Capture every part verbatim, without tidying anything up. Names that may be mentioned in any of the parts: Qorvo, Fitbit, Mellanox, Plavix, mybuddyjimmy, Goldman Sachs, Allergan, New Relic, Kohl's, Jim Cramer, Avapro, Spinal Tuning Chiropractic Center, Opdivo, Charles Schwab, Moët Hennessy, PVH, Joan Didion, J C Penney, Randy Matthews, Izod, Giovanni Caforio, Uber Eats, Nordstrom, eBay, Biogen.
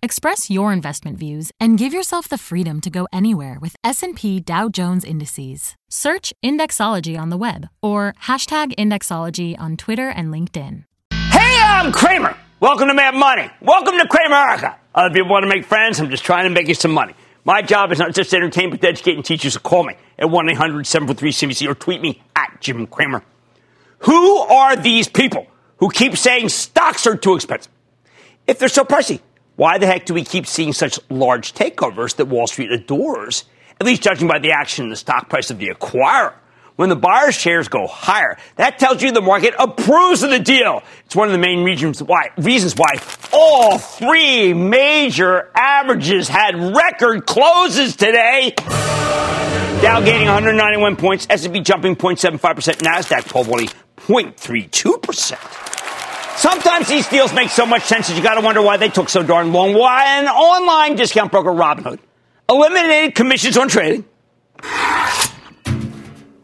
Express your investment views and give yourself the freedom to go anywhere with S and P Dow Jones Indices. Search Indexology on the web or hashtag Indexology on Twitter and LinkedIn. Hey, I'm Kramer. Welcome to Mad Money. Welcome to Cramerica. Other people want to make friends. I'm just trying to make you some money. My job is not just to entertain, but to educate and teach you. So call me at one eight hundred seven four three C B C or tweet me at Jim Cramer. Who are these people who keep saying stocks are too expensive? If they're so pricey, why the heck do we keep seeing such large takeovers that Wall Street adores, at least judging by the action in the stock price of the acquirer? When the buyer's shares go higher, that tells you the market approves of the deal. It's one of the main reasons why, reasons why all three major averages had record closes today. Dow gaining one hundred ninety-one points, S and P jumping zero point seven five percent, NASDAQ twelve twenty, zero point three two percent. Sometimes these deals make so much sense that you got to wonder why they took so darn long. Why an online discount broker, Robinhood, eliminated commissions on trading.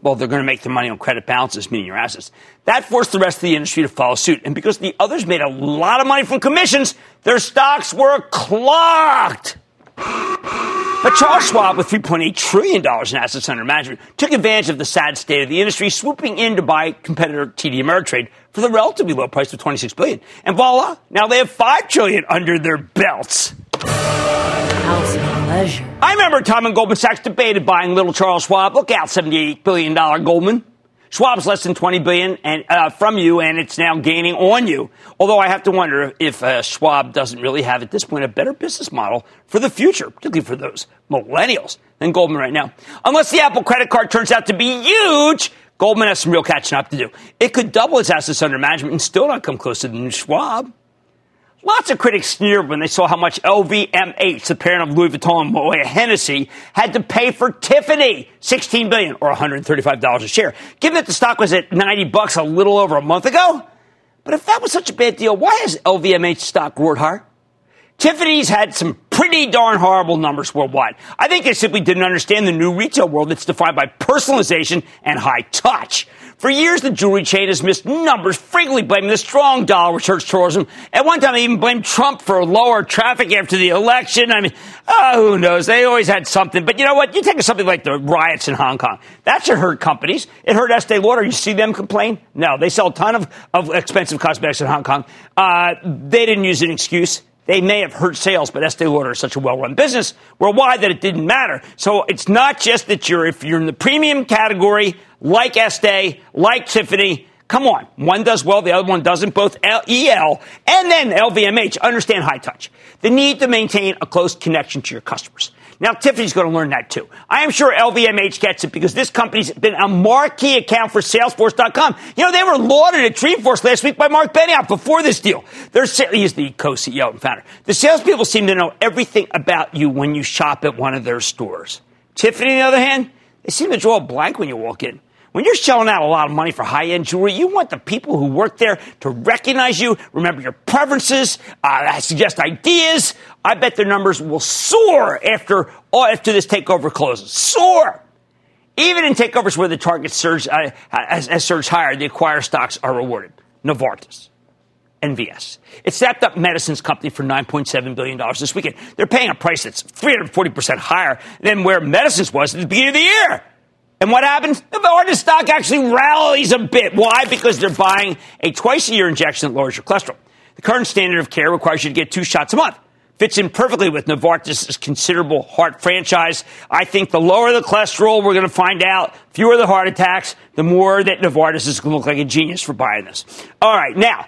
Well, they're going to make their money on credit balances, meaning your assets. That forced the rest of the industry to follow suit. And because the others made a lot of money from commissions, their stocks were clocked. But Charles Schwab, with three point eight trillion dollars in assets under management, took advantage of the sad state of the industry, swooping in to buy competitor T D Ameritrade for the relatively low price of twenty-six billion dollars. And voila, now they have five trillion dollars under their belts. House pleasure. I remember a time when Goldman Sachs debated buying little Charles Schwab. Look out, seventy-eight billion dollars Goldman. Schwab's less than twenty billion dollars and, uh, from you, and it's now gaining on you. Although I have to wonder if uh, Schwab doesn't really have, at this point, a better business model for the future, particularly for those millennials, than Goldman right now. Unless the Apple credit card turns out to be huge, Goldman has some real catching up to do. It could double its assets under management and still not come close to the new Schwab. Lots of critics sneered when they saw how much L V M H, the parent of Louis Vuitton and Moët Hennessy, had to pay for Tiffany, sixteen billion dollars or one hundred thirty-five dollars a share, given that the stock was at ninety bucks a little over a month ago. But if that was such a bad deal, why has L V M H stock roared higher? Tiffany's had some pretty darn horrible numbers worldwide. I think they simply didn't understand the new retail world that's defined by personalization and high touch. For years, the jewelry chain has missed numbers, frequently blaming the strong dollar, which hurts tourism. At one time, they even blamed Trump for lower traffic after the election. I mean, oh, who knows? They always had something. But you know what? You take something like the riots in Hong Kong. That should hurt companies. It hurt Estee Lauder. You see them complain? No, they sell a ton of, of expensive cosmetics in Hong Kong. Uh, they didn't use an excuse. They may have hurt sales, but Estee Lauder is such a well-run business worldwide that it didn't matter. So it's not just that you're, if you're in the premium category, like Estee, like Tiffany, come on. One does well, the other one doesn't, both E L and then L V M H. Understand high touch. The need to maintain a close connection to your customers. Now, Tiffany's going to learn that, too. I am sure L V M H gets it because this company's been a marquee account for Salesforce dot com. You know, they were lauded at Dreamforce last week by Mark Benioff before this deal. They're, he's the co-C E O and founder. The salespeople seem to know everything about you when you shop at one of their stores. Tiffany, on the other hand, they seem to draw a blank when you walk in. When you're shelling out a lot of money for high-end jewelry, you want the people who work there to recognize you, remember your preferences, uh, suggest ideas. I bet their numbers will soar after oh, after this takeover closes. Soar! Even in takeovers where the target surge, uh, has, has surged higher, the acquirer stocks are rewarded. Novartis. N V S. It snapped up Medicines Company for nine point seven billion dollars this weekend. They're paying a price that's three hundred forty percent higher than where Medicines was at the beginning of the year. And what happens? The Novartis stock actually rallies a bit. Why? Because they're buying a twice-a-year injection that lowers your cholesterol. The current standard of care requires you to get two shots a month. Fits in perfectly with Novartis' considerable heart franchise. I think the lower the cholesterol, we're going to find out, fewer the heart attacks, the more that Novartis is going to look like a genius for buying this. All right, now,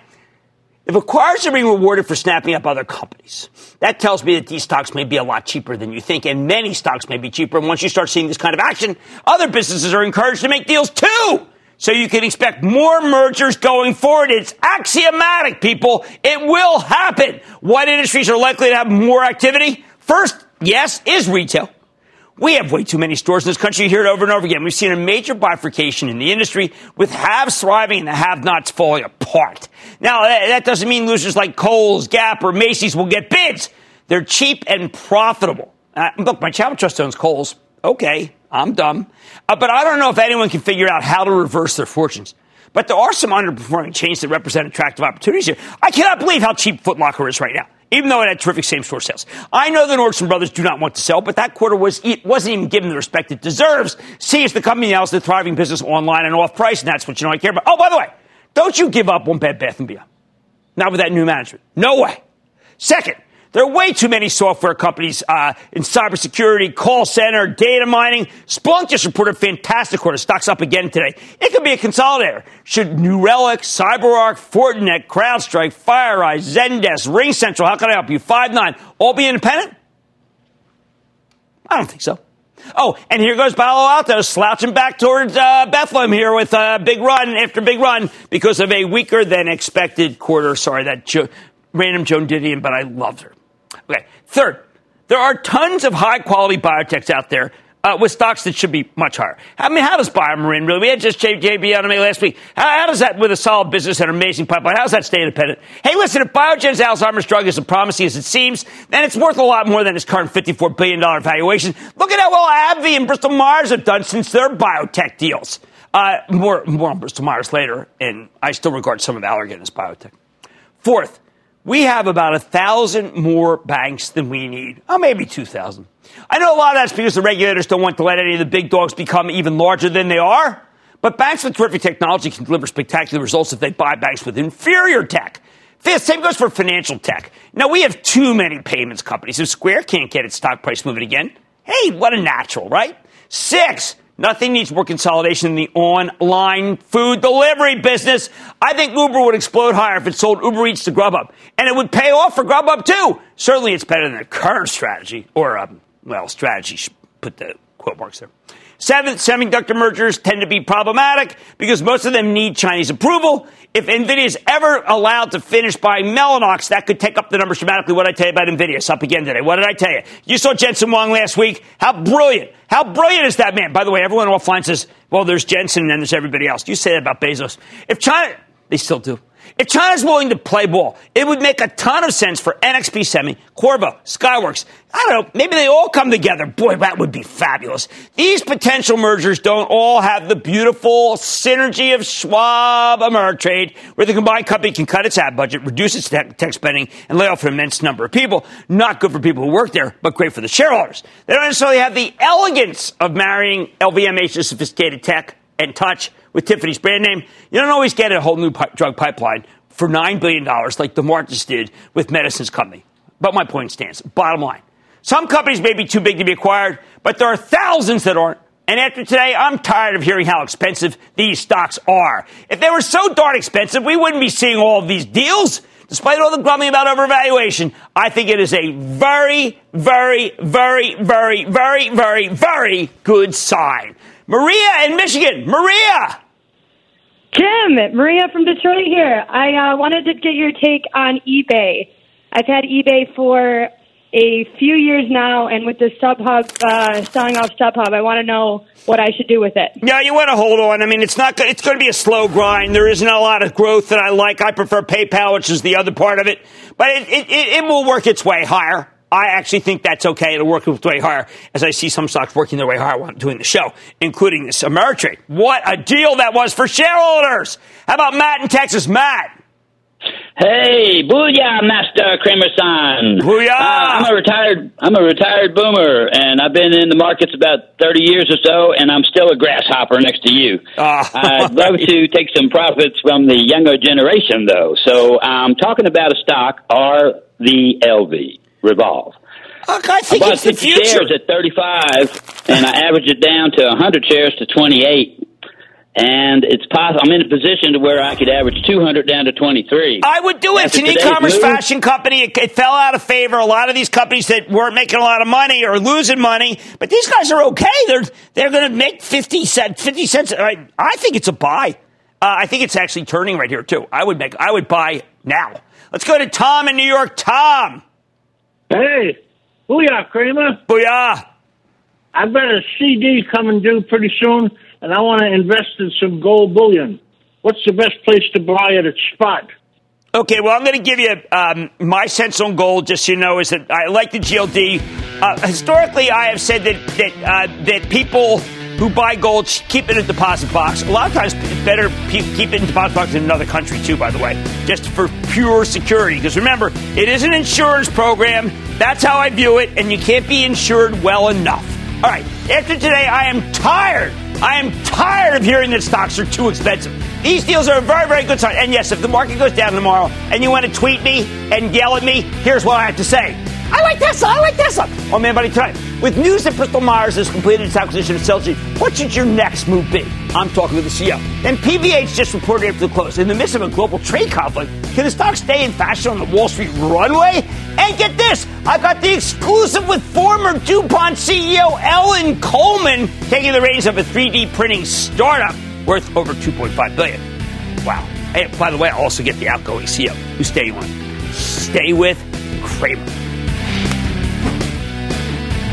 if acquirers are being rewarded for snapping up other companies, that tells me that these stocks may be a lot cheaper than you think, and many stocks may be cheaper. And once you start seeing this kind of action, other businesses are encouraged to make deals too. So you can expect more mergers going forward. It's axiomatic, people. It will happen. What industries are likely to have more activity? First, yes, is retail. We have way too many stores in this country. You hear it over and over again. We've seen a major bifurcation in the industry, with haves thriving and the have-nots falling apart. Now, that doesn't mean losers like Kohl's, Gap, or Macy's will get bids. They're cheap and profitable. Uh, look, my Charitable Trust owns Kohl's. Okay, I'm dumb. Uh, but I don't know if anyone can figure out how to reverse their fortunes. But there are some underperforming chains that represent attractive opportunities here. I cannot believe how cheap Foot Locker is right now, even though it had terrific same-store sales. I know the Nordstrom brothers do not want to sell, but that quarter was, it wasn't even given the respect it deserves. See, it's the company now is the thriving business online and off-price, and that's what you know I care about. Oh, by the way, don't you give up on Bed Bath and Beyond. Not with that new management. No way. Second, there are way too many software companies uh, in cybersecurity, call center, data mining. Splunk just reported a fantastic quarter. Stock's up again today. It could be a consolidator. Should New Relic, CyberArk, Fortinet, CrowdStrike, FireEye, Zendesk, RingCentral, how can I help you? Five nine, all be independent? I don't think so. Oh, and here goes Palo Alto slouching back towards uh, Bethlehem here with a uh, big run after big run because of a weaker than expected quarter. Sorry, that jo- random Joan Didion, but I loved her. Okay. Third, there are tons of high-quality biotechs out there uh, with stocks that should be much higher. I mean, how does BioMarin really? We had just J B on me last week. How, how does that, with a solid business and an amazing pipeline, how does that stay independent? Hey, listen, if Biogen's Alzheimer's drug is as promising as it seems, then it's worth a lot more than its current fifty-four billion dollars valuation. Look at how well AbbVie and Bristol-Myers have done since their biotech deals. Uh, more, more on Bristol-Myers later, and I still regard some of Allergan as biotech. Fourth, we have about one thousand more banks than we need. Oh, maybe two thousand. I know a lot of that's because the regulators don't want to let any of the big dogs become even larger than they are. But banks with terrific technology can deliver spectacular results if they buy banks with inferior tech. Fifth, same goes for financial tech. Now, we have too many payments companies. If Square can't get its stock price moving again, hey, what a natural, right? Six, nothing needs more consolidation than the online food delivery business. I think Uber would explode higher if it sold Uber Eats to Grubhub. And it would pay off for Grubhub, too. Certainly it's better than the current strategy. Or, um, well, strategy, should put the quote marks there. Seventh, semiconductor mergers tend to be problematic because most of them need Chinese approval. If NVIDIA is ever allowed to finish buying Mellanox, that could take up the numbers dramatically. What did I tell you about NVIDIA? It's up again today. What did I tell you? You saw Jensen Huang last week. How brilliant. How brilliant is that man? By the way, everyone offline says, well, there's Jensen and then there's everybody else. You say that about Bezos. If China, they still do. If China's willing to play ball, it would make a ton of sense for N X P Semi, Qorvo, Skyworks. I don't know, maybe they all come together. Boy, that would be fabulous. These potential mergers don't all have the beautiful synergy of Schwab Ameritrade, where the combined company can cut its ad budget, reduce its tech spending, and lay off an immense number of people. Not good for people who work there, but great for the shareholders. They don't necessarily have the elegance of marrying L V M H's sophisticated tech and touch with Tiffany's brand name. You don't always get a whole new pi- drug pipeline for nine billion dollars like the Novartis did with Medicines Company. But my point stands. Bottom line, some companies may be too big to be acquired, but there are thousands that aren't. And after today, I'm tired of hearing how expensive these stocks are. If they were so darn expensive, we wouldn't be seeing all of these deals. Despite all the grumbling about overvaluation, I think it is a very, very, very, very, very, very, very good sign. Maria in Michigan. Maria! Jim, Maria from Detroit here. I uh, wanted to get your take on eBay. I've had eBay for a few years now, and with the StubHub, uh, selling off StubHub, I want to know what I should do with it. Yeah, you want to hold on. I mean, it's not. It's going to be a slow grind. There isn't a lot of growth that I like. I prefer PayPal, which is the other part of it. But it, it, it, it will work its way higher. I actually think that's okay. It'll work its way higher, as I see some stocks working their way higher while I'm doing the show, including this Ameritrade. What a deal that was for shareholders! How about Matt in Texas? Matt! Hey, booyah, Master Kramer-san! Booyah! Uh, I'm a retired, I'm a retired boomer, and I've been in the markets about thirty years or so, and I'm still a grasshopper next to you. Uh, I'd love to take some profits from the younger generation, though. So I'm um, talking about a stock, R V L V. Revolve. Okay, I think I bought it's the future. Shares at thirty-five, and I averaged it down to one hundred shares to twenty-eight. And it's possible I'm in a position to where I could average two hundred down to twenty-three. I would do it. After it's an e-commerce move, fashion company. It, it fell out of favor. A lot of these companies that weren't making a lot of money are losing money, but these guys are okay. They're they're going to make fifty cents. fifty cents. I, I think it's a buy. Uh, I think it's actually turning right here too. I would make. I would buy now. Let's go to Tom in New York. Tom. Hey, booyah, Kramer. Booyah. I've got a C D coming due pretty soon, and I want to invest in some gold bullion. What's the best place to buy it at spot? Okay, well, I'm going to give you um, my sense on gold, just so you know, is that I like the G L D. Uh, historically, I have said that that uh, that people who buy gold should keep it in a deposit box. A lot of times, it's better keep it in a deposit box in another country, too, by the way, just for pure security. Because remember, it is an insurance program. That's how I view it, and you can't be insured well enough. All right, after today, I am tired. I am tired of hearing that stocks are too expensive. These deals are a very, very good sign. And yes, if the market goes down tomorrow and you want to tweet me and yell at me, here's what I have to say. I like Tesla. I like Tesla. Oh, man, buddy, tonight. With news that Bristol Myers has completed its acquisition of Celgene, what should your next move be? I'm talking to the C E O. And P V H just reported after the close. In the midst of a global trade conflict, can the stock stay in fashion on the Wall Street runway? And get this, I got the exclusive with former DuPont C E O Ellen Coleman taking the reins of a three D printing startup worth over two point five billion dollars. Wow. Hey, by the way, I also get the outgoing C E O. Who stay on? Stay with Kramer.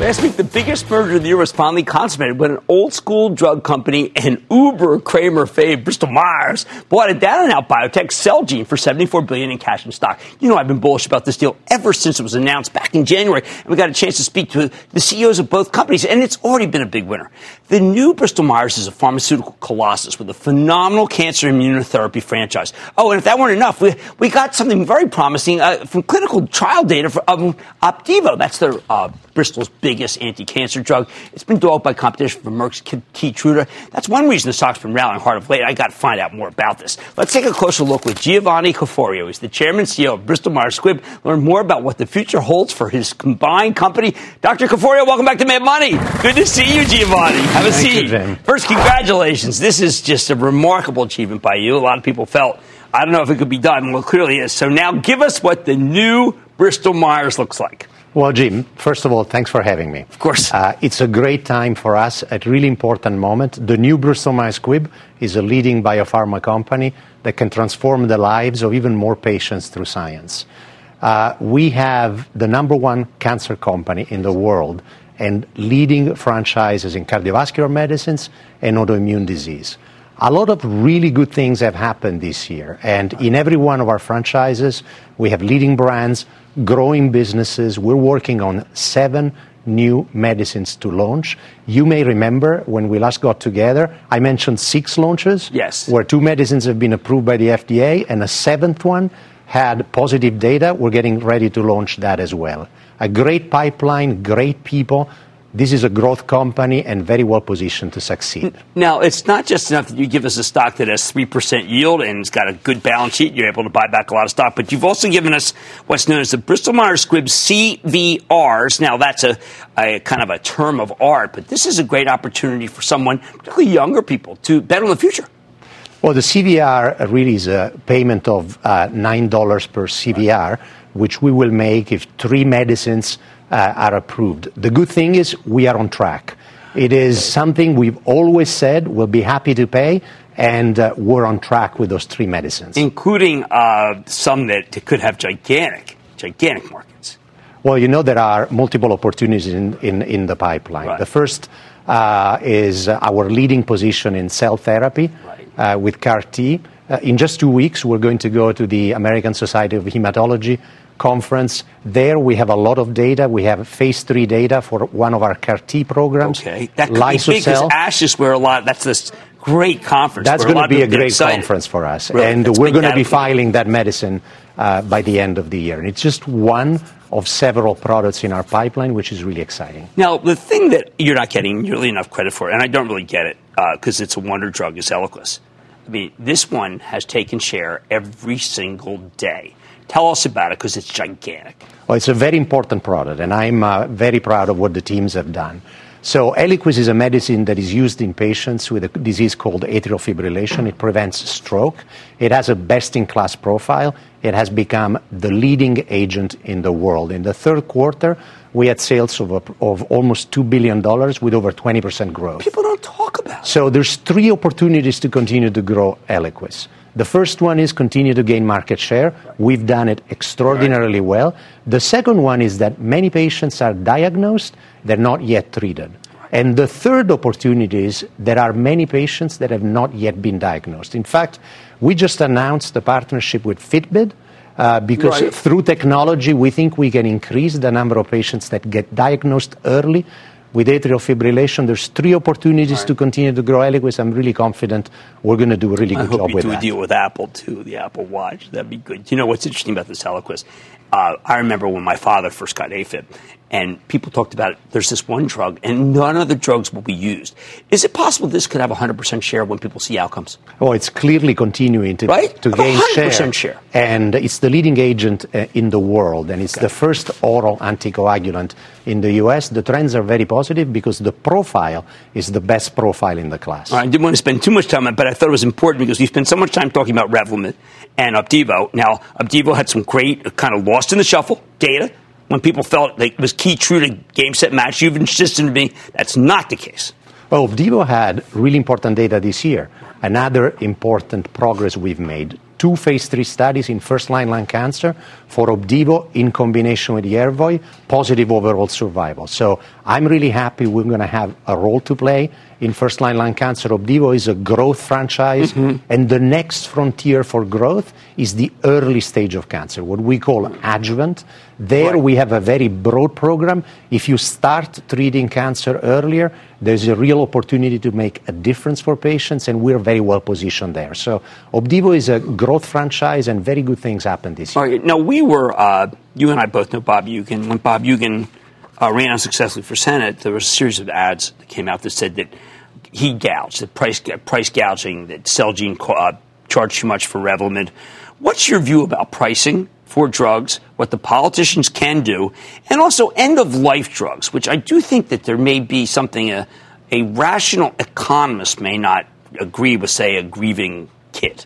Last week, the biggest merger of the year was finally consummated when an old-school drug company and Uber Cramer fave Bristol-Myers bought a down-and-out biotech, Celgene, for seventy-four billion dollars in cash and stock. You know I've been bullish about this deal ever since it was announced back in January, and we got a chance to speak to the C E Os of both companies, and it's already been a big winner. The new Bristol-Myers is a pharmaceutical colossus with a phenomenal cancer immunotherapy franchise. Oh, and if that weren't enough, we, we got something very promising uh, from clinical trial data from um, Opdivo. That's their uh, Bristol's big biggest anti-cancer drug. It's been dogged by competition from Merck's Keytruda. That's one reason the stock's been rallying hard of late. I got to find out more about this. Let's take a closer look with Giovanni Caforio. He's the chairman and C E O of Bristol-Myers Squibb. Learn more about what the future holds for his combined company. Doctor Caforio, welcome back to Mad Money. Good to see you, Giovanni. Have a seat. First, congratulations. This is just a remarkable achievement by you. A lot of people felt, I don't know if it could be done. Well, it clearly is. So now give us what the new Bristol-Myers looks like. Well, Jim, first of all, thanks for having me. Of course. Uh, it's a great time for us, a really important moment. The new Bristol-Myers Squibb is a leading biopharma company that can transform the lives of even more patients through science. Uh, we have the number one cancer company in the world and leading franchises in cardiovascular medicines and autoimmune disease. A lot of really good things have happened this year, and in every one of our franchises, we have leading brands, growing businesses. We're working on seven new medicines to launch. You may remember when we last got together, I mentioned six launches. Yes. Where two medicines have been approved by the F D A, and a seventh one had positive data. We're getting ready to launch that as well. A great pipeline, great people. This is a growth company and very well positioned to succeed. Now, it's not just enough that you give us a stock that has three percent yield and it's got a good balance sheet. You're able to buy back a lot of stock. But you've also given us what's known as the Bristol-Myers Squibb C V Rs. Now, that's a, a kind of a term of art. But this is a great opportunity for someone, particularly younger people, to bet on the future. Well, the C V R really is a payment of uh, nine dollars per C V R, right, which we will make if three medicines Uh, are approved. The good thing is we are on track. It is something we've always said we'll be happy to pay, and uh, we're on track with those three medicines. Including uh, some that could have gigantic, gigantic markets. Well, you know, there are multiple opportunities in, in, in the pipeline. Right. The first uh, is our leading position in cell therapy, right, uh, with C A R T. Uh, in just two weeks, we're going to go to the American Society of Hematology conference. There we have a lot of data. We have phase three data for one of our C A R T programs. Okay, that could be big, because ASH is where a lot, that's this great conference. That's going to be a great excited. conference for us. Really? And that's we're going to be filing that medicine uh, by the end of the year. And it's just one of several products in our pipeline, which is really exciting. Now, the thing that you're not getting nearly enough credit for, and I don't really get it because uh, it's a wonder drug, is Eliquis. I mean, this one has taken share every single day. Tell us about it, because it's gigantic. Well, it's a very important product, and I'm uh, very proud of what the teams have done. So Eliquis is a medicine that is used in patients with a disease called atrial fibrillation. It prevents stroke. It has a best-in-class profile. It has become the leading agent in the world. In the third quarter, we had sales of, of almost two billion dollars with over twenty percent growth. People don't talk about it. So there's three opportunities to continue to grow Eliquis. The first one is continue to gain market share. We've done it extraordinarily well. The second one is that many patients are diagnosed, they're not yet treated. And the third opportunity is there are many patients that have not yet been diagnosed. In fact, we just announced a partnership with Fitbit uh, because right. through technology, we think we can increase the number of patients that get diagnosed early with atrial fibrillation. There's three opportunities right. to continue to grow Eliquis. I'm really confident we're going to do a really good job with that. I hope you do a deal with Apple, too, the Apple Watch. That'd be good. You know what's interesting about this Eliquis? Uh, I remember when my father first got AFib, and people talked about it. There's this one drug, and none of the drugs will be used. Is it possible this could have one hundred percent share when people see outcomes? Oh, it's clearly continuing to, right? to gain one hundred percent share. share. And it's the leading agent uh, in the world, and it's okay. the first oral anticoagulant in the U S. The trends are very positive because the profile is the best profile in the class. All right, I didn't want to spend too much time on it, but I thought it was important because we spent so much time talking about Revlimid and Opdivo. Now, Opdivo had some great kind of loss in the shuffle data when people felt like it was key true to game set match. You've insisted to me that's not the case. Well, Opdivo had really important data this year. Another important progress we've made. Two phase three studies in first-line lung cancer for Opdivo in combination with Yervoy, positive overall survival. So I'm really happy we're going to have a role to play in first-line lung cancer. Opdivo is a growth franchise, mm-hmm. and the next frontier for growth is the early stage of cancer, what we call adjuvant. There right. we have a very broad program. If you start treating cancer earlier, there's a real opportunity to make a difference for patients, and we're very well positioned there. So Opdivo is a growth franchise, and very good things happened this year. All right. Now, we were, uh, you and I both know Bob Eugen. When Bob Eugen uh, ran unsuccessfully for Senate, there was a series of ads that came out that said that he gouged, that price price gouging, that Celgene uh, charged too much for Revlimid. What's your view about pricing for drugs, what the politicians can do, and also end-of-life drugs, which I do think that there may be something a, a rational economist may not agree with, say, a grieving kid?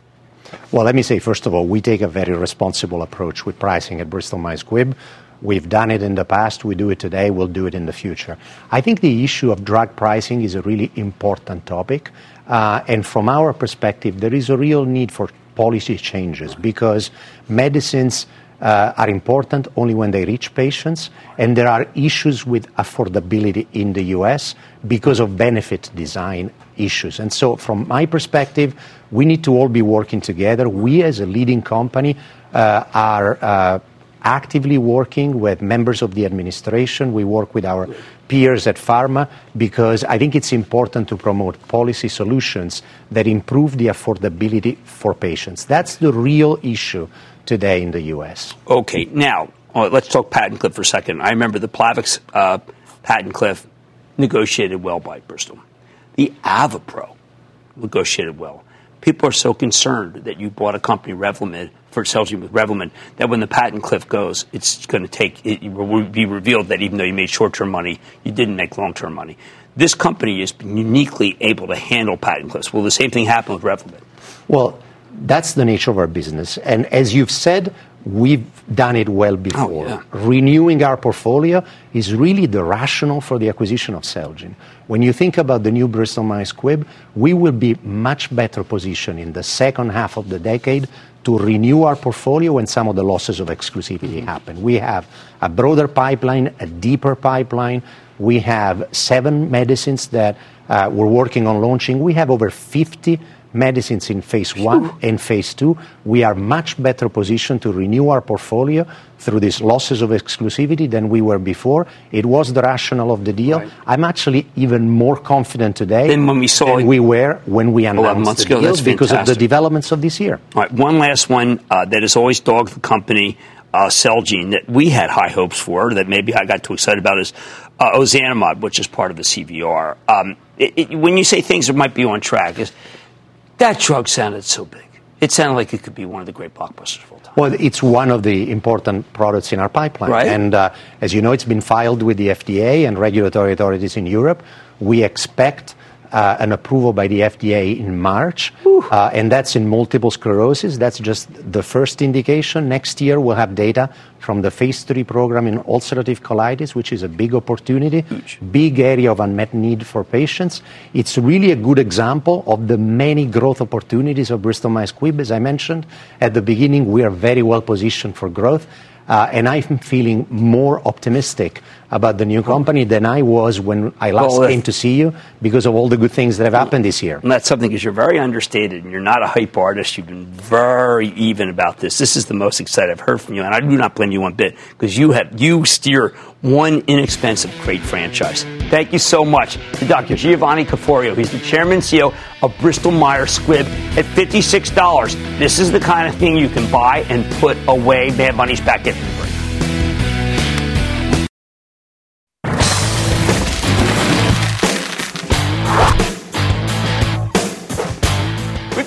Well, let me say, first of all, we take a very responsible approach with pricing at Bristol-Myers Squibb. We've done it in the past, we do it today, we'll do it in the future. I think the issue of drug pricing is a really important topic. Uh, and from our perspective, there is a real need for policy changes because medicines uh, are important only when they reach patients. And there are issues with affordability in the U S because of benefit design issues. And so from my perspective, we need to all be working together. We as a leading company uh, are uh, actively working with members of the administration. We work with our peers at pharma because I think it's important to promote policy solutions that improve the affordability for patients. That's the real issue today in the U S. Okay, now let's talk patent cliff for a second. I remember the Plavix uh, patent cliff negotiated well by Bristol. The Avapro negotiated well. People are so concerned that you bought a company, Revlimid, for Celgene with Revlimid, that when the patent cliff goes, it's going to take, it will be revealed that even though you made short-term money, you didn't make long-term money. This company has been uniquely able to handle patent cliffs. Will the same thing happen with Revlimid? Well, that's the nature of our business. And as you've said, we've done it well before. Oh, yeah. Renewing our portfolio is really the rationale for the acquisition of Celgene. When you think about the new Bristol-Myers Squibb, we will be much better positioned in the second half of the decade to renew our portfolio when some of the losses of exclusivity mm-hmm. happen. We have a broader pipeline, a deeper pipeline. We have seven medicines that uh, we're working on launching. We have over fifty medicines in phase one and phase two, we are much better positioned to renew our portfolio through these losses of exclusivity than we were before. It was the rationale of the deal. Right. I'm actually even more confident today than when we saw than we were when we announced the deal because of the developments of this year. All right, one last one uh, that has always dogged the company, uh, Celgene, that we had high hopes for, that maybe I got too excited about, is uh, ozanimod, which is part of the C V R. Um, it, it, when you say things that might be on track, is that drug sounded so big. It sounded like it could be one of the great blockbusters of all time. Well, it's one of the important products in our pipeline. Right? And uh, as you know, it's been filed with the F D A and regulatory authorities in Europe. We expect uh, an approval by the F D A in March, uh, and that's in multiple sclerosis. That's just the first indication. Next year, we'll have data from the phase three program in ulcerative colitis, which is a big opportunity, Huge. big area of unmet need for patients. It's really a good example of the many growth opportunities of Bristol-Myers Squibb. As I mentioned at the beginning, we are very well positioned for growth. Uh, and I'm feeling more optimistic about the new company than I was when I last well, came to see you because of all the good things that have happened this year. And that's something, because you're very understated and you're not a hype artist. You've been very even about this. This is the most excited I've heard from you, and I do not blame you one bit because you have you steer one inexpensive, great franchise. Thank you so much to Doctor Giovanni Caforio. He's the chairman and C E O of Bristol-Myers Squibb at fifty-six dollars. This is the kind of thing you can buy and put away. Mad Money's back in the break.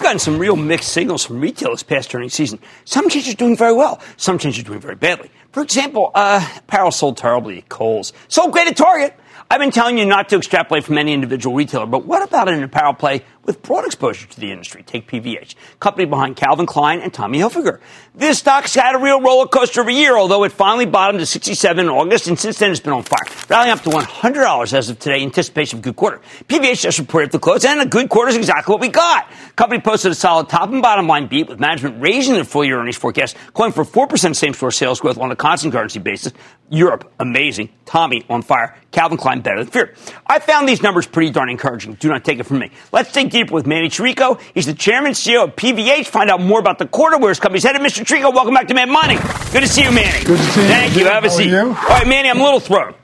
Gotten some real mixed signals from retail this past earnings season. Some chains are doing very well. Some chains are doing very badly. For example, uh, apparel sold terribly at Kohl's. Sold great at Target. I've been telling you not to extrapolate from any individual retailer, but what about an apparel play with broad exposure to the industry? Take P V H, company behind Calvin Klein and Tommy Hilfiger. This stock's had a real roller coaster of a year, although it finally bottomed to sixty-seven in August, and since then it's been on fire, rallying up to one hundred dollars as of today in anticipation of a good quarter. P V H just reported the close, and a good quarter is exactly what we got. Company posted a solid top and bottom line beat, with management raising their full-year earnings forecast, calling for four percent same-store sales growth on a constant currency basis. Europe, amazing. Tommy, on fire. Calvin Klein, better than feared. I found these numbers pretty darn encouraging. Do not take it from me. Let's dig deeper with Manny Chirico. He's the chairman and C E O of P V H. Find out more about the quarter, where his company's headed. Mister Chirico, welcome back to Mad Money. Good to see you, Manny. Good to see you. Thank you. Have a seat. All right, Manny, I'm a little thrown.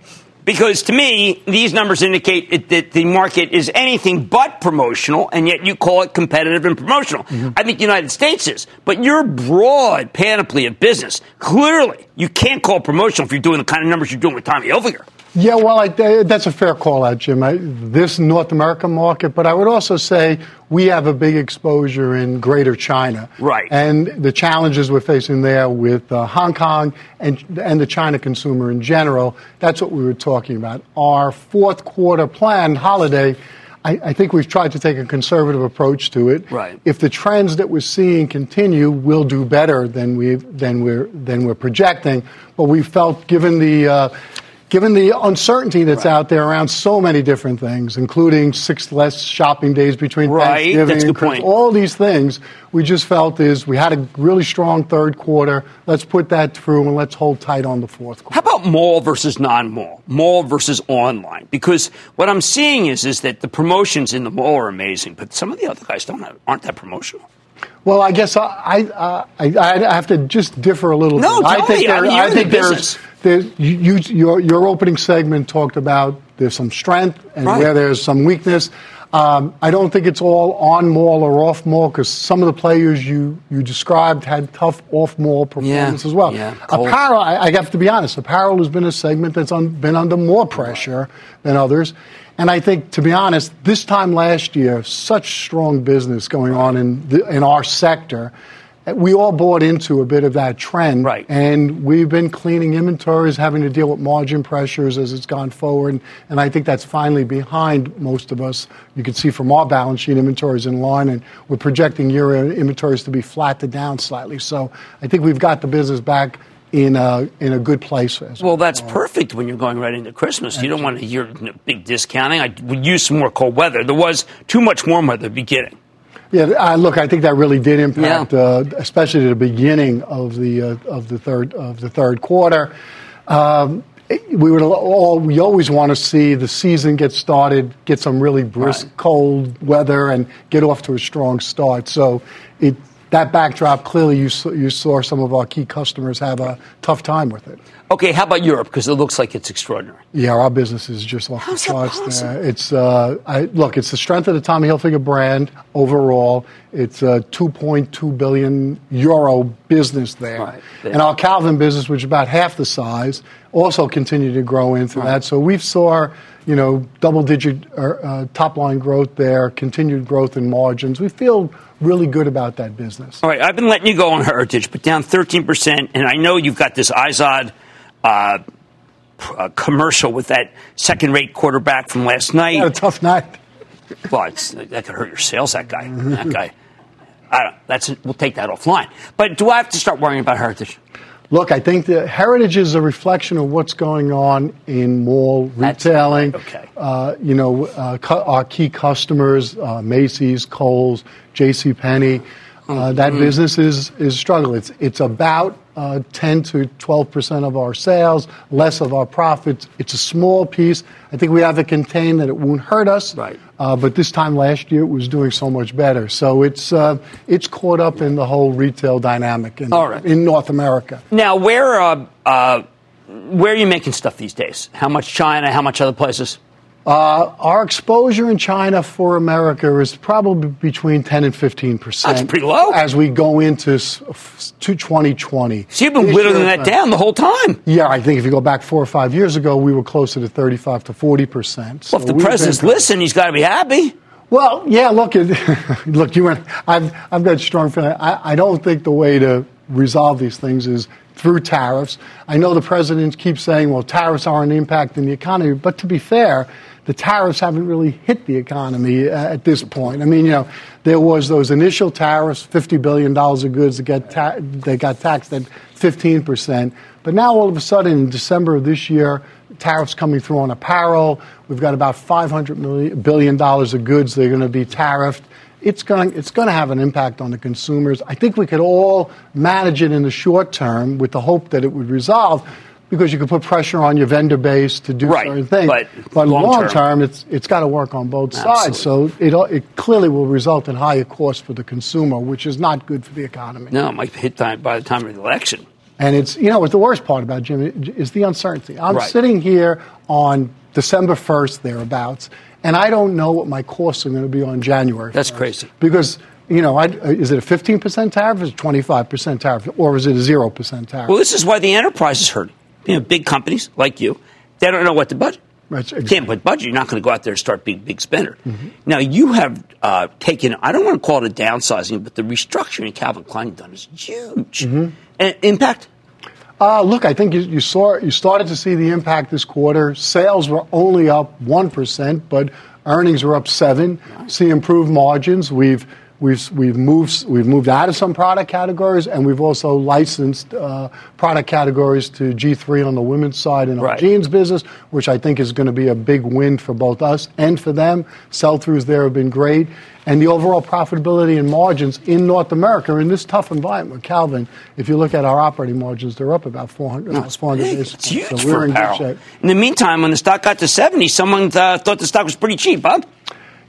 Because to me, these numbers indicate it, that the market is anything but promotional, and yet you call it competitive and promotional. Mm-hmm. I think the United States is. But your broad panoply of business, clearly, you can't call promotional if you're doing the kind of numbers you're doing with Tommy Hilfiger. Yeah, well, I, that's a fair call out, Jim, I, this North American market. But I would also say we have a big exposure in greater China. Right. And the challenges we're facing there with uh, Hong Kong and, and the China consumer in general, that's what we were talking about. Our fourth quarter planned holiday, I, I think we've tried to take a conservative approach to it. Right. If the trends that we're seeing continue, we'll do better than, we've, than, we're, than we're projecting. But we felt, given the... Uh, Given the uncertainty that's right. out there around so many different things, including six less shopping days between right. Thanksgiving and Christmas, all these things, we just felt is we had a really strong third quarter. Let's put that through and let's hold tight on the fourth quarter. How about mall versus non-mall, mall versus online? Because what I'm seeing is is that the promotions in the mall are amazing, but some of the other guys don't have, aren't that promotional. Well, I guess I I, I I have to just differ a little no, bit. No, totally. I, I mean, you're I in think the business. There's, there's, you, you, your, your opening segment talked about there's some strength and right. where there's some weakness. Um, I don't think it's all on-mall or off-mall, because some of the players you, you described had tough off-mall performance yeah, as well. Yeah, apparel, I, I have to be honest, apparel has been a segment that's un, been under more pressure than others. And I think, to be honest, this time last year, such strong business going on in the, in our sector. We all bought into a bit of that trend, right. and we've been cleaning inventories, having to deal with margin pressures as it's gone forward, and I think that's finally behind most of us. You can see from our balance sheet, inventories in line, and we're projecting year inventories to be flat to down slightly. So I think we've got the business back in a, in a good place. Well, that's uh, perfect when you're going right into Christmas. You don't want to hear big discounting. I would use some more cold weather. There was too much warm weather at the beginning. Yeah, uh, look, I think that really did impact, yeah. uh, especially the beginning of the uh, of the third of the third quarter. Um, we would all, we always want to see the season get started, get some really brisk, right. cold weather, and get off to a strong start. So it, that backdrop, clearly you saw, you saw some of our key customers have a tough time with it. Okay, how about Europe? Because it looks like it's extraordinary. Yeah, our business is just off How's the charts there. It's, uh, I, look, it's the strength of the Tommy Hilfiger brand overall. It's a two point two billion euro business there. Right, there. And our Calvin business, which is about half the size, also continued to grow into right. that. So we saw, you know, double-digit uh, uh, top-line growth there, continued growth in margins. We feel really good about that business. All right, I've been letting you go on Heritage, but down thirteen percent, and I know you've got this Izod uh, uh, commercial with that second-rate quarterback from last night. Had a tough night. Well, it's, that could hurt your sales, that guy. That guy. I don't, that's, we'll take that offline. But do I have to start worrying about Heritage? Look, I think the Heritage is a reflection of what's going on in mall retailing. That's right. Okay. Uh, you know, uh, cu- our key customers, uh, Macy's, Kohl's, J C Penney, uh, mm-hmm. that business is, is struggling. It's, it's about uh, ten to twelve percent of our sales, less of our profits. It's a small piece. I think we have to contain that it won't hurt us. Right. Uh, but this time last year, it was doing so much better. So it's uh, it's caught up in the whole retail dynamic in, All right. in North America. Now, where uh, uh, where are you making stuff these days? How much China? How much other places? Uh, our exposure in China for America is probably between ten and fifteen percent. That's pretty low. As we go into twenty twenty. So you've been this whittling year, that uh, down the whole time. Yeah, I think if you go back four or five years ago, we were closer to thirty-five to forty percent. So well, if the president's been... listening, he's got to be happy. Well, yeah, look, look, you went, I've, I've got a strong feeling. I, I don't think the way to resolve these things is through tariffs. I know the president keeps saying, well, tariffs aren't impacting the economy, but to be fair, the tariffs haven't really hit the economy at this point. I mean, you know, there was those initial tariffs, fifty billion dollars of goods that got, ta- that got taxed at fifteen percent. But now all of a sudden, in December of this year, tariffs coming through on apparel. We've got about five hundred billion dollars of goods that are going to be tariffed. It's going, it's going to have an impact on the consumers. I think we could all manage it in the short term with the hope that it would resolve, because you could put pressure on your vendor base to do right, certain things. But, but long, long term, term it's, it's got to work on both absolutely. sides. So it, it clearly will result in higher costs for the consumer, which is not good for the economy. No, it might hit time by the time of the election. And it's, you know, what the worst part about, Jim, is the uncertainty. I'm right. sitting here on December first, thereabouts, and I don't know what my costs are going to be on January. That's crazy. Because, you know, I, is it a fifteen percent tariff, is it a twenty-five percent tariff, or is it a zero percent tariff? Well, this is why the enterprise is hurting. You know, big companies like you, they don't know what to budget. Right, exactly. You can't put budget. You're not going to go out there and start being big spender. Mm-hmm. Now, you have uh, taken, I don't want to call it a downsizing, but the restructuring Calvin Klein has done is huge. Mm-hmm. And impact? Uh, look, I think you, you saw you started to see the impact this quarter. Sales were only up one percent, but earnings were up seven. Right. See improved margins. We've we've we've moved we've moved out of some product categories, and we've also licensed uh, product categories to G three on the women's side in our right. jeans business, which I think is going to be a big win for both us and for them. Sell-throughs there have been great. And the overall profitability and margins in North America in this tough environment, Calvin, if you look at our operating margins, they're up about four hundred. No, it's four hundred it's huge. So we're in good shape. In the meantime, when the stock got to seventy, someone uh, thought the stock was pretty cheap, huh?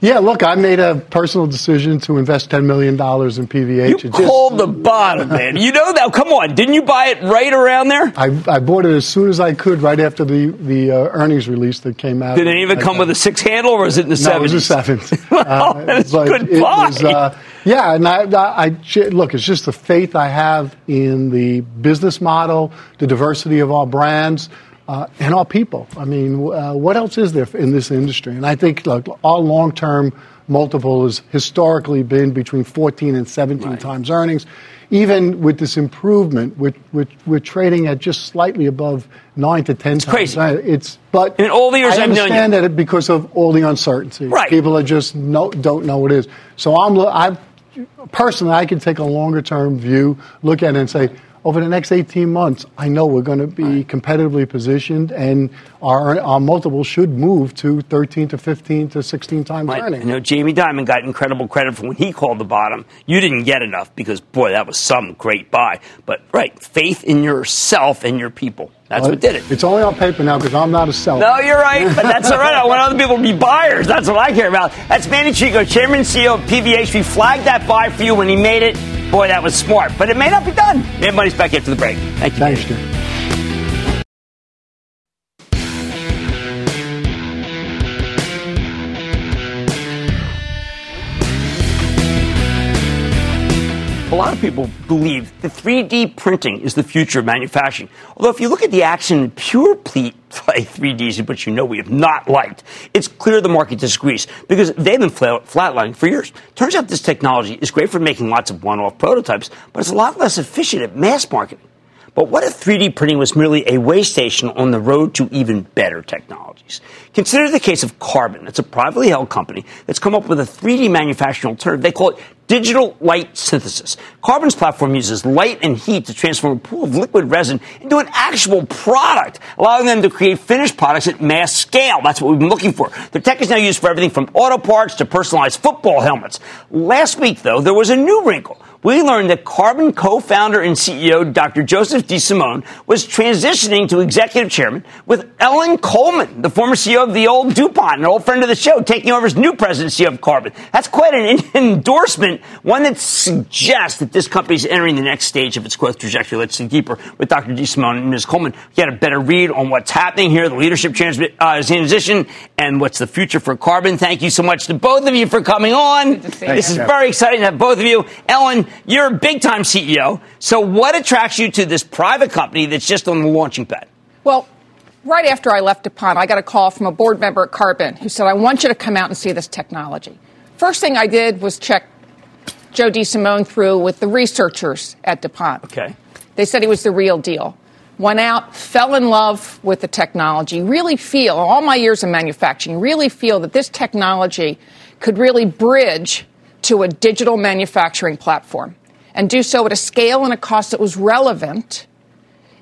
Yeah, look, I made a personal decision to invest ten million dollars in P V H. You called the bottom, man. You know that. Come on. Didn't you buy it right around there? I, I bought it as soon as I could, right after the, the uh, earnings release that came out. Did it even I, come I, with a six handle, or was it in the seventies? No, it was a seventh. Well, that's uh, a good buy. Was, uh, yeah, and I, I, I look, it's just the faith I have in the business model, the diversity of our brands. Uh, and our people. I mean, uh, what else is there in this industry? And I think, look, our long-term multiple has historically been between fourteen and seventeen right. times earnings. Even with this improvement, we're, we're, we're trading at just slightly above nine to ten it's times. It's crazy. It's, but in all the years I understand that it because of all the uncertainty. Right. People are just no, don't know what it is. So I'm, I'm personally, I can take a longer-term view, look at it and say, over the next eighteen months, I know we're going to be right. competitively positioned, and our, our multiple should move to thirteen to fifteen to sixteen times right. earnings. You know, Jamie Dimon got incredible credit for when he called the bottom. You didn't get enough because, boy, that was some great buy. But, right, faith in yourself and your people. That's well, what did it. It's only on paper now because I'm not a seller. No, you're right, but that's all right. I want other people to be buyers. That's what I care about. That's Manny Chico, Chairman and C E O of P V H. We flagged that buy for you when he made it. Boy, that was smart, but it may not be done. Mad Money's back after the break. Thank you. Thanks, Jim. A lot of people believe that three D printing is the future of manufacturing. Although if you look at the action in pure play three Ds, which you know we have not liked, it's clear the market disagrees because they've been flatlining for years. Turns out this technology is great for making lots of one-off prototypes, but it's a lot less efficient at mass marketing. But what if three D printing was merely a way station on the road to even better technologies? Consider the case of Carbon. It's a privately held company that's come up with a three D manufacturing alternative. They call it digital light synthesis. Carbon's platform uses light and heat to transform a pool of liquid resin into an actual product, allowing them to create finished products at mass scale. That's what we've been looking for. Their tech is now used for everything from auto parts to personalized football helmets. Last week, though, there was a new wrinkle. We learned that Carbon co-founder and C E O Doctor Joseph DeSimone was transitioning to executive chairman with Ellen Coleman, the former C E O of the old DuPont, an old friend of the show, taking over as new president and C E O of Carbon. That's quite an endorsement, one that suggests that this company is entering the next stage of its growth trajectory. Let's dig deeper with Doctor DeSimone and Miz Coleman. Get a better read on what's happening here, the leadership trans- uh, transition, and what's the future for Carbon. Thank you so much to both of you for coming on. This is very exciting to have both of you. Ellen, you're a big-time C E O, so what attracts you to this private company that's just on the launching pad? Well, right after I left DuPont, I got a call from a board member at Carbon who said, I want you to come out and see this technology. First thing I did was check Joe DeSimone through with the researchers at DuPont. Okay. They said he was the real deal. Went out, fell in love with the technology, really feel, all my years in manufacturing, really feel that this technology could really bridge to a digital manufacturing platform and do so at a scale and a cost that was relevant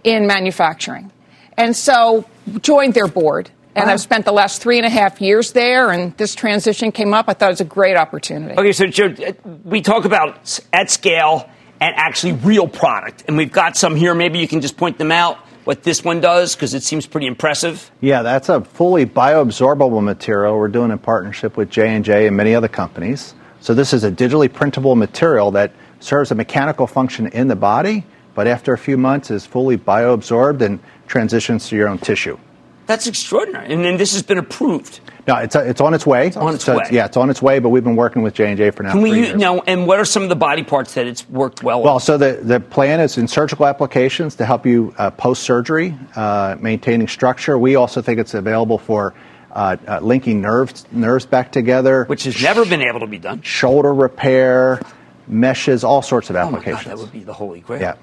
in manufacturing. And so joined their board. And I've spent the last three and a half years there, and this transition came up. I thought it was a great opportunity. Okay, so Joe, we talk about at scale and actually real product. And we've got some here. Maybe you can just point them out, what this one does, because it seems pretty impressive. Yeah, that's a fully bioabsorbable material we're doing in partnership with J and J and many other companies. So this is a digitally printable material that serves a mechanical function in the body, but after a few months is fully bioabsorbed and transitions to your own tissue. That's extraordinary. And then this has been approved. No, it's it's on its way. It's on its so way. It's, yeah, it's on its way, but we've been working with J and J for now Can we three use, years. Now, and what are some of the body parts that it's worked well, well on? Well, so the, the plan is in surgical applications to help you uh, post-surgery, uh, maintaining structure. We also think it's available for Uh, uh, linking nerves nerves back together. Which has never been able to be done. Shoulder repair, meshes, all sorts of applications. Oh my God, that would be the holy grail. Yeah.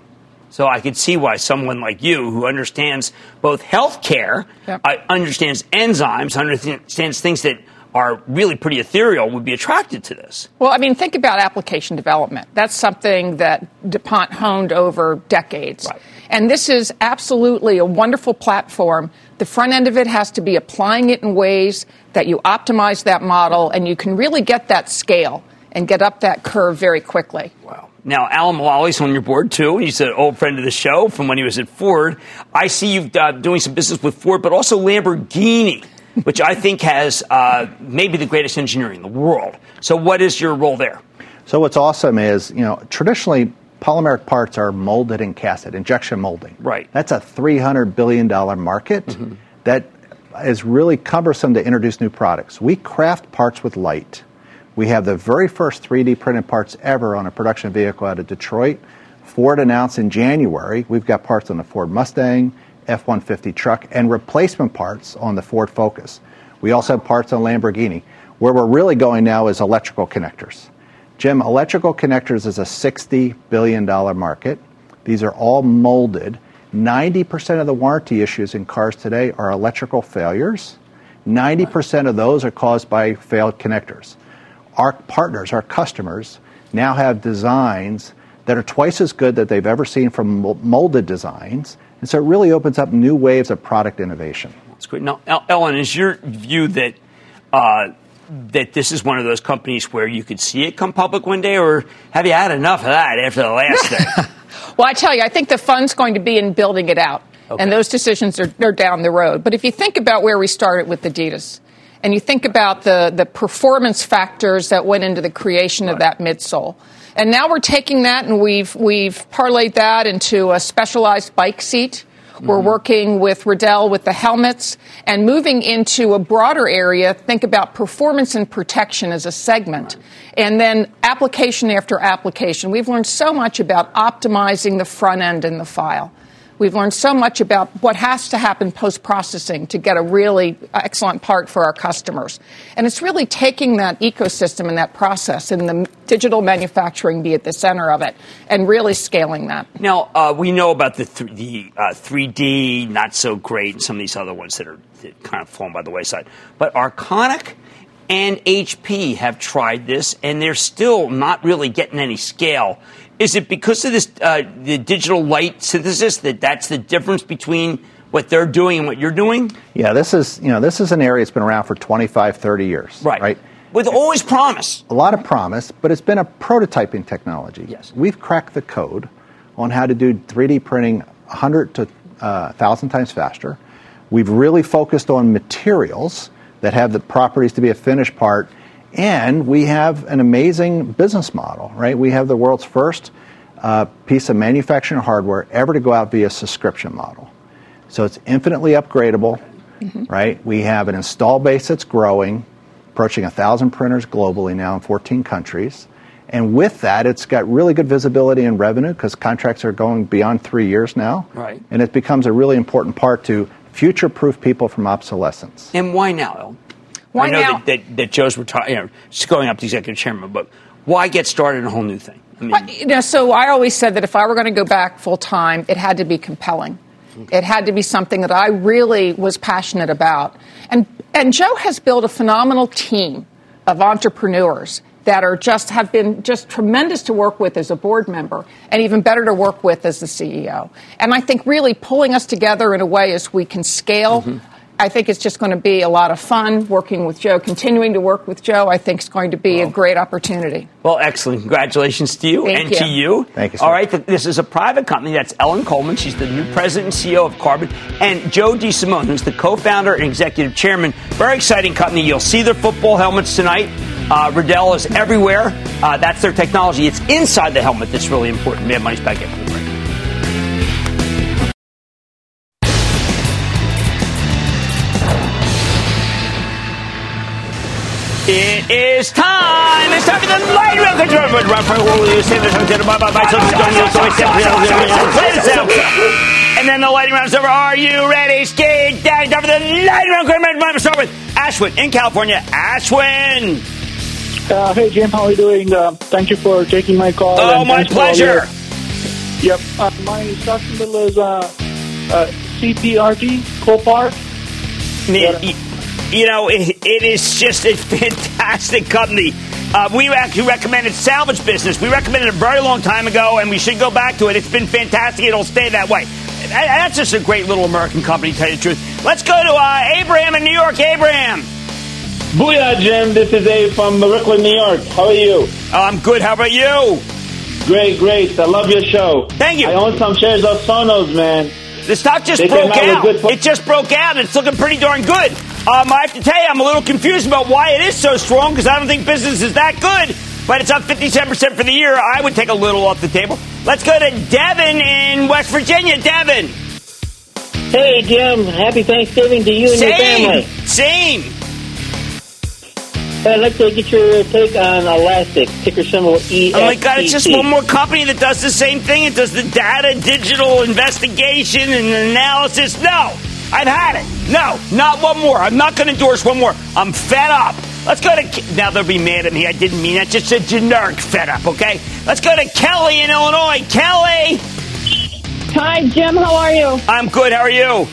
So I could see why someone like you, who understands both healthcare, yep. uh, understands enzymes, understands things that are really pretty ethereal, would be attracted to this. Well, I mean, think about application development. That's something that DuPont honed over decades. Right. And this is absolutely a wonderful platform. The front end of it has to be applying it in ways that you optimize that model, and you can really get that scale and get up that curve very quickly. Wow. Now, Alan Mullally's on your board, too. He's an old friend of the show from when he was at Ford. I see you uh, doing some business with Ford, but also Lamborghini, which I think has uh, maybe the greatest engineering in the world. So what is your role there? So what's awesome is, you know, traditionally polymeric parts are molded and casted, injection molding. Right. That's a three hundred billion dollars market mm-hmm. that is really cumbersome to introduce new products. We craft parts with light. We have the very first three D printed parts ever on a production vehicle out of Detroit. Ford announced in January, we've got parts on the Ford Mustang, F one fifty truck, and replacement parts on the Ford Focus. We also have parts on Lamborghini. Where we're really going now is electrical connectors. Jim, electrical connectors is a sixty billion dollars market. These are all molded. ninety percent of the warranty issues in cars today are electrical failures. ninety percent of those are caused by failed connectors. Our partners, our customers, now have designs that are twice as good that they've ever seen from molded designs. And so it really opens up new waves of product innovation. That's great. Now, Ellen, is your view that uh, that this is one of those companies where you could see it come public one day, or have you had enough of that after the last thing? Well, I tell you, I think the fun's going to be in building it out. Okay. And those decisions are, are down the road. But if you think about where we started with Adidas, and you think about the, the performance factors that went into the creation right. of that midsole, and now we're taking that and we've we've parlayed that into a specialized bike seat. Mm-hmm. We're working with Riedel with the helmets and moving into a broader area. Think about performance and protection as a segment. Right. And then application after application. We've learned so much about optimizing the front end in the file. We've learned so much about what has to happen post-processing to get a really excellent part for our customers. And it's really taking that ecosystem and that process and the digital manufacturing be at the center of it and really scaling that. Now, uh, we know about the, th- the uh, three D, not so great, and some of these other ones that are that kind of falling by the wayside. But Arconic and H P have tried this, and they're still not really getting any scale. Is it because of this uh, the digital light synthesis that that's the difference between what they're doing and what you're doing? Yeah, this is you know this is an area that's been around for twenty-five, thirty years. Right. Right. With always promise. A lot of promise, but it's been a prototyping technology. Yes. We've cracked the code on how to do three D printing one hundred to one thousand times faster. We've really focused on materials that have the properties to be a finished part. And we have an amazing business model, right? We have the world's first uh, piece of manufacturing hardware ever to go out via subscription model. So it's infinitely upgradable, mm-hmm. right? We have an install base that's growing, approaching one thousand printers globally now in fourteen countries. And with that, it's got really good visibility in revenue because contracts are going beyond three years now. Right. And it becomes a really important part to future-proof people from obsolescence. And why now, El? Why I know now? That, that, that Joe's reti- you know, going up to executive chairman, but why get started in a whole new thing? I mean, I, you know, so I always said that if I were going to go back full time, it had to be compelling. Okay. It had to be something that I really was passionate about. And and Joe has built a phenomenal team of entrepreneurs that are just have been just tremendous to work with as a board member and even better to work with as the C E O. And I think really pulling us together in a way as we can scale. Mm-hmm. I think it's just going to be a lot of fun working with Joe. Continuing to work with Joe, I think, is going to be well, a great opportunity. Well, excellent. Congratulations to you Thank and you. to you. Thank you, sir. All right. This is a private company. That's Ellen Coleman. She's the new president and C E O of Carbon. And Joe DeSimone, who's the co-founder and executive chairman. Very exciting company. You'll see their football helmets tonight. Uh, Riedel is everywhere. Uh, that's their technology. It's inside the helmet that's really important. Mad Money's back after the break. It is time. It's time for the light rail control. And then the lightning round's over. Are you ready? Skate down. Time for the lightning round. We're start with Ashwin in California. Ashwin. Uh, hey, Jim. How are you doing? Uh, thank you for taking my call. Oh, my pleasure. Your... Yep. Uh, my stock symbol is uh, uh, C P R T, Copart. Me. You know, it, it is just a fantastic company. Uh, we actually recommended Salvage Business. We recommended it a very long time ago, and we should go back to it. It's been fantastic. It'll stay that way. That's just a great little American company, to tell you the truth. Let's go to uh, Abraham in New York. Abraham. Booyah, Jim. This is Abe from Brooklyn, New York. How are you? Uh, I'm good. How about you? Great, great. I love your show. Thank you. I own some shares of Sonos, man. The stock just they broke out. out. Po- it just broke out, and it's looking pretty darn good. Um, I have to tell you, I'm a little confused about why it is so strong, because I don't think business is that good. But it's up fifty-seven percent for the year. I would take a little off the table. Let's go to Devin in West Virginia. Devin. Hey, Jim. Happy Thanksgiving to you and Same. your family. Same. Hey, I'd like to get your take on Elastic, ticker symbol E X T C. Oh, my God, it's just one more company that does the same thing. It does the data, digital investigation, and analysis. No. I've had it. No, not one more. I'm not going to endorse one more. I'm fed up. Let's go to... Now they'll be mad at me. I didn't mean that. Just a generic fed up, okay? Let's go to Kelly in Illinois. Kelly! Hi, Jim. How are you? I'm good. How are you?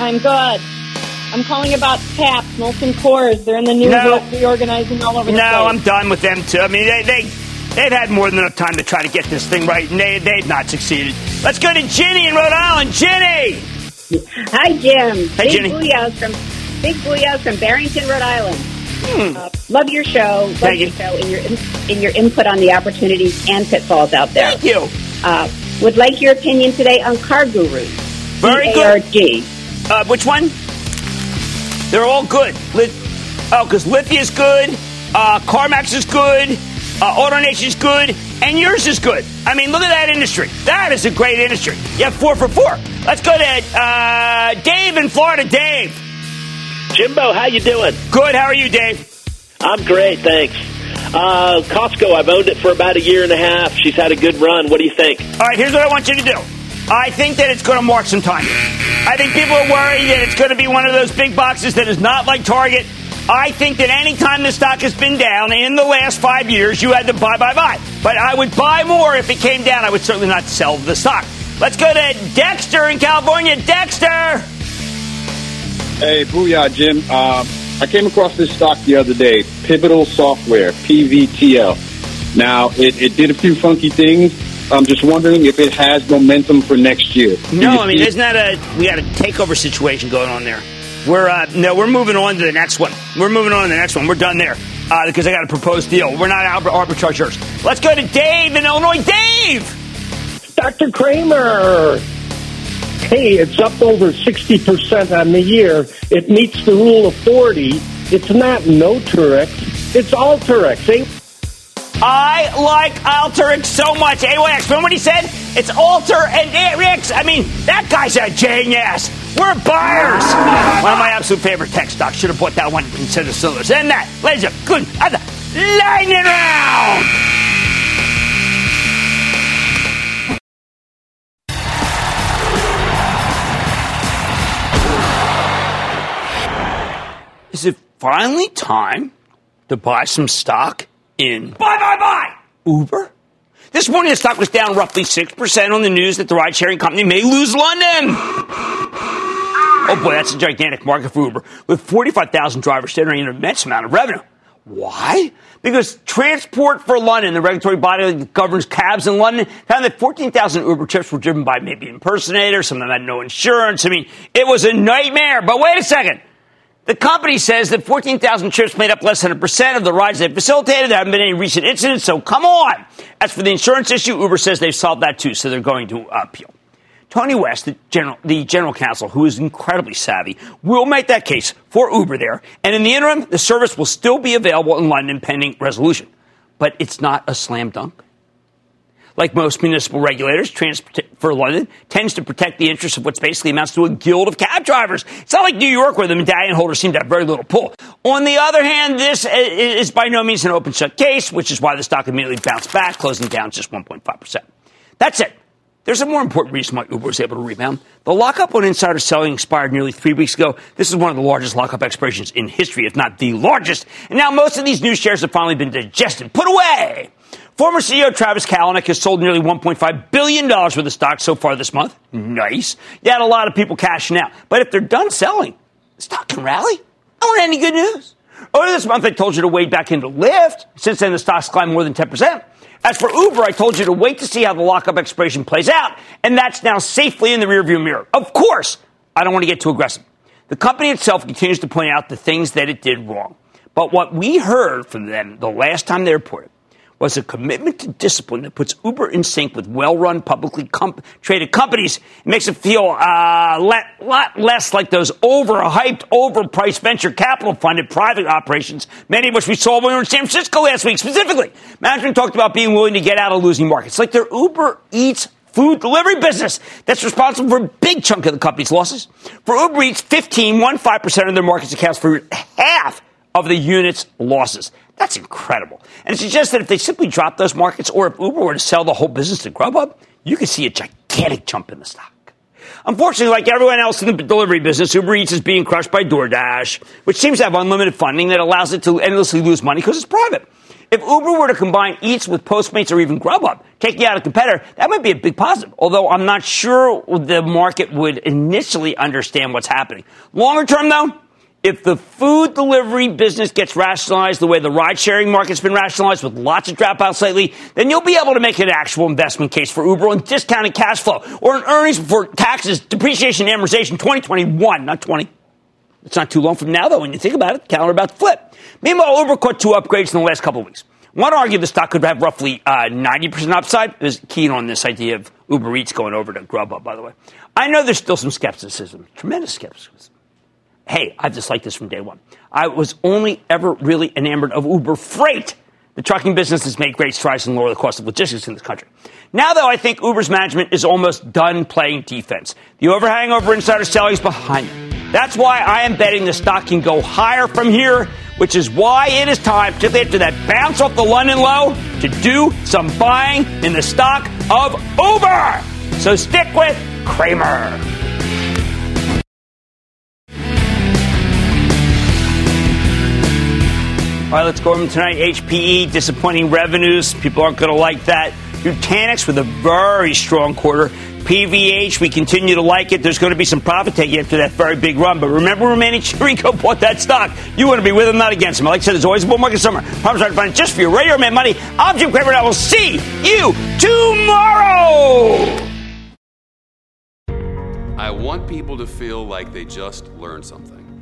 I'm good. I'm calling about P A P, Molson Coors. They're in the news. No. Reorganizing all over the no, place. No, I'm done with them, too. I mean, they... they They've had more than enough time to try to get this thing right, and they, they've not succeeded. Let's go to Ginny in Rhode Island. Ginny! Hi, Jim. Hey, Ginny. Big booyahs from, big booyahs from Barrington, Rhode Island. Hmm. Uh, love your show. Love Thank your you. show and your, and your input on the opportunities and pitfalls out there. Thank you. Uh, would like your opinion today on Car Gurus. Very C A R G. Good. Uh, which one? They're all good. Lit- oh, because Lithia is good. Uh, CarMax is good. Uh, AutoNation is good, and yours is good. I mean, look at that industry. That is a great industry. You have four for four. Let's go to uh, Dave in Florida. Dave. Jimbo, how you doing? Good. How are you, Dave? I'm great, thanks. Uh, Costco, I've owned it for about a year and a half. She's had a good run. What do you think? All right, here's what I want you to do. I think that it's going to mark some time. I think people are worried that it's going to be one of those big boxes that is not like Target. I think that any time the stock has been down in the last five years, you had to buy, buy, buy. But I would buy more if it came down. I would certainly not sell the stock. Let's go to Dexter in California. Dexter! Hey, booyah, Jim. Uh, I came across this stock the other day, Pivotal Software, P V T L. Now, it, it did a few funky things. I'm just wondering if it has momentum for next year. Do no, I mean, isn't that a, we had a takeover situation going on there. We're uh, no, we're moving on to the next one. We're moving on to the next one. We're done there uh, because I got a proposed deal. We're not arbitrageurs. Let's go to Dave in Illinois. Dave, Doctor Kramer. Hey, it's up over sixty percent on the year. It meets the rule of forty. It's not no Turex. It's all Turex. Eh? I like Alteryx so much. A Y X. Remember what he said? It's Alter and A Y X. I mean, that guy's a genius. We're buyers. One of my absolute favorite tech stocks. Should have bought that one instead of Silvers. And that, ladies and gentlemen, good. The lightning round. Is it finally time to buy some stock? In buy, buy, buy Uber. This morning, the stock was down roughly six percent on the news that the ride-sharing company may lose London. Oh, boy, that's a gigantic market for Uber, with forty-five thousand drivers generating an immense amount of revenue. Why? Because Transport for London, the regulatory body that governs cabs in London, found that fourteen thousand Uber trips were driven by maybe impersonators. Some of them had no insurance. I mean, it was a nightmare. But wait a second. The company says that fourteen thousand trips made up less than one percent of the rides they facilitated. There haven't been any recent incidents, so come on. As for the insurance issue, Uber says they've solved that too, so they're going to appeal. Tony West, the general, the general counsel, who is incredibly savvy, will make that case for Uber there. And in the interim, the service will still be available in London pending resolution. But it's not a slam dunk. Like most municipal regulators, Transport for London tends to protect the interests of what basically amounts to a guild of cab drivers. It's not like New York, where the medallion holders seem to have very little pull. On the other hand, this is by no means an open-shut case, which is why the stock immediately bounced back, closing down just one point five percent. That's it. There's a more important reason why Uber was able to rebound. The lockup on insider selling expired nearly three weeks ago. This is one of the largest lockup expirations in history, if not the largest. And now most of these new shares have finally been digested, put away. Former C E O Travis Kalanick has sold nearly one point five billion dollars worth of stock so far this month. Nice. Yet a lot of people cashing out. But if they're done selling, the stock can rally. I don't have any good news. Earlier this month, I told you to wade back into Lyft. Since then, the stock's climbed more than ten percent. As for Uber, I told you to wait to see how the lockup expiration plays out. And that's now safely in the rearview mirror. Of course, I don't want to get too aggressive. The company itself continues to point out the things that it did wrong. But what we heard from them the last time they reported was a commitment to discipline that puts Uber in sync with well-run, publicly comp- traded companies. It makes it feel a uh, lot, lot less like those overhyped, overpriced venture capital-funded private operations, many of which we saw when we were in San Francisco last week. Specifically, management talked about being willing to get out of losing markets, like their Uber Eats food delivery business that's responsible for a big chunk of the company's losses. For Uber Eats, fifteen point one five percent of their markets accounts for half of the unit's losses. That's incredible. And it suggests that if they simply drop those markets, or if Uber were to sell the whole business to Grubhub, you could see a gigantic jump in the stock. Unfortunately, like everyone else in the delivery business, Uber Eats is being crushed by DoorDash, which seems to have unlimited funding that allows it to endlessly lose money because it's private. If Uber were to combine Eats with Postmates or even Grubhub, taking out a competitor, that might be a big positive, although I'm not sure the market would initially understand what's happening. Longer term, though, If the food delivery business gets rationalized the way the ride-sharing market's been rationalized with lots of dropouts lately, then you'll be able to make an actual investment case for Uber on discounted cash flow or an earnings before taxes, depreciation, and amortization twenty twenty-one, not twenty. It's not too long from now, though, when you think about it. The calendar about to flip. Meanwhile, Uber caught two upgrades in the last couple of weeks. One argued the stock could have roughly uh, ninety percent upside. I was keen on this idea of Uber Eats going over to Grubhub, by the way. I know there's still some skepticism, tremendous skepticism. Hey, I've disliked this from day one. I was only ever really enamored of Uber Freight. The trucking business has made great strides in lowering the cost of logistics in this country. Now, though, I think Uber's management is almost done playing defense. The overhang over insider selling is behind them. That's why I am betting the stock can go higher from here, which is why it is time, particularly after that bounce off the London low, to do some buying in the stock of Uber. So stick with Cramer. All right, let's go over tonight. H P E, disappointing revenues. People aren't going to like that. Nutanix with a very strong quarter. P V H, we continue to like it. There's going to be some profit taking after that very big run. But remember when Manny Chirico bought that stock. You want to be with him, not against him. Like I said, there's always a bull market somewhere. Promise I to find it just for you. Radio Man Money. I'm Jim Cramer, and I will see you tomorrow. I want people to feel like they just learned something.